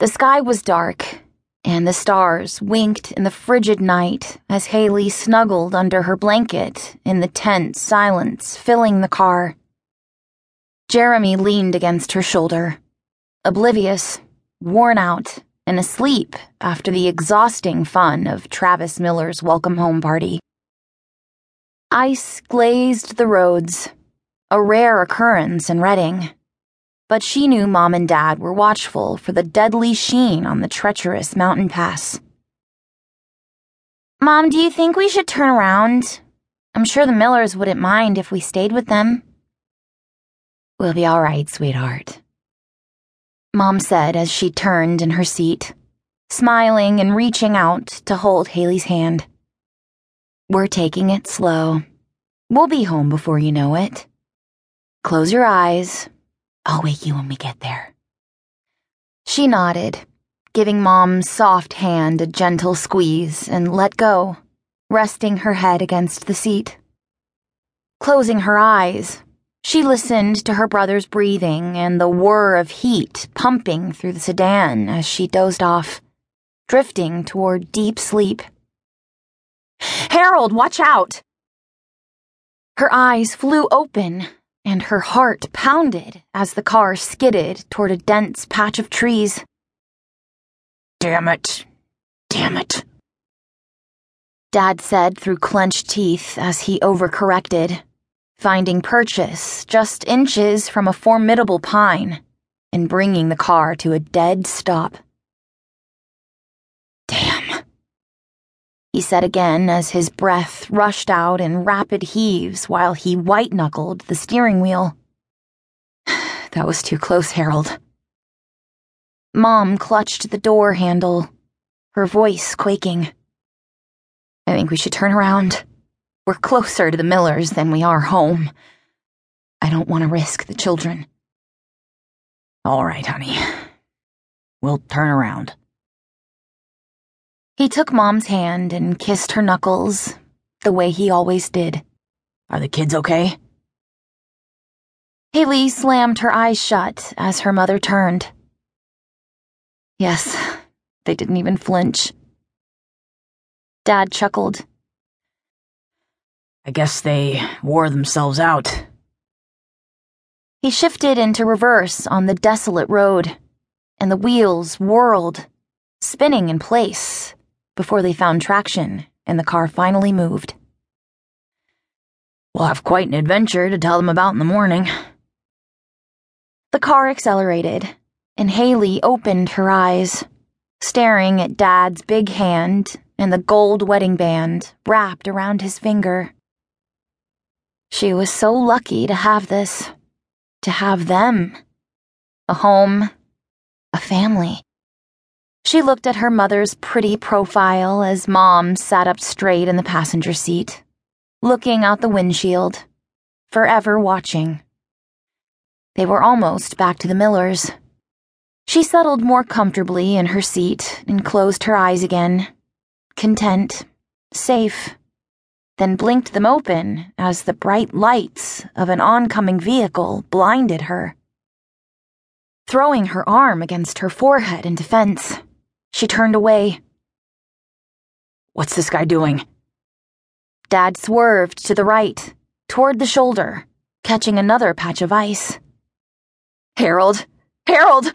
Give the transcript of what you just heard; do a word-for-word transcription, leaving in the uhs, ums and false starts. The sky was dark, and the stars winked in the frigid night as Hailey snuggled under her blanket in the tense silence filling the car. Jeremy leaned against her shoulder, oblivious, worn out, and asleep after the exhausting fun of Travis Miller's welcome home party. Ice glazed the roads, a rare occurrence in Redding, but she knew Mom and Dad were watchful for the deadly sheen on the treacherous mountain pass. "Mom, do you think we should turn around? I'm sure the Millers wouldn't mind if we stayed with them." "We'll be all right, sweetheart," Mom said as she turned in her seat, smiling and reaching out to hold Hailey's hand. "We're taking it slow. We'll be home before you know it. Close your eyes. I'll wake you when we get there." She nodded, giving Mom's soft hand a gentle squeeze, and let go, resting her head against the seat. Closing her eyes, she listened to her brother's breathing and the whir of heat pumping through the sedan as she dozed off, drifting toward deep sleep. "Harold, watch out!" Her eyes flew open, and her heart pounded as the car skidded toward a dense patch of trees. "Damn it! Damn it!" Dad said through clenched teeth as he overcorrected, finding purchase just inches from a formidable pine and bringing the car to a dead stop. "Damn," he said again as his breath rushed out in rapid heaves while he white-knuckled the steering wheel. "That was too close, Harold." Mom clutched the door handle, her voice quaking. "I think we should turn around. We're closer to the Millers than we are home. I don't want to risk the children." "All right, honey. We'll turn around." He took Mom's hand and kissed her knuckles, the way he always did. "Are the kids okay?" Hailey slammed her eyes shut as her mother turned. "Yes, they didn't even flinch." Dad chuckled. "I guess they wore themselves out." He shifted into reverse on the desolate road, and the wheels whirled, spinning in place, before they found traction and the car finally moved. "We'll have quite an adventure to tell them about in the morning." The car accelerated, and Hailey opened her eyes, staring at Dad's big hand and the gold wedding band wrapped around his finger. She was so lucky to have this, to have them, a home, a family. She looked at her mother's pretty profile as Mom sat up straight in the passenger seat, looking out the windshield, forever watching. They were almost back to the Millers. She settled more comfortably in her seat and closed her eyes again, content, safe, then blinked them open as the bright lights of an oncoming vehicle blinded her. Throwing her arm against her forehead in defense, she turned away. "What's this guy doing?" Dad swerved to the right, toward the shoulder, catching another patch of ice. "Harold! Harold!"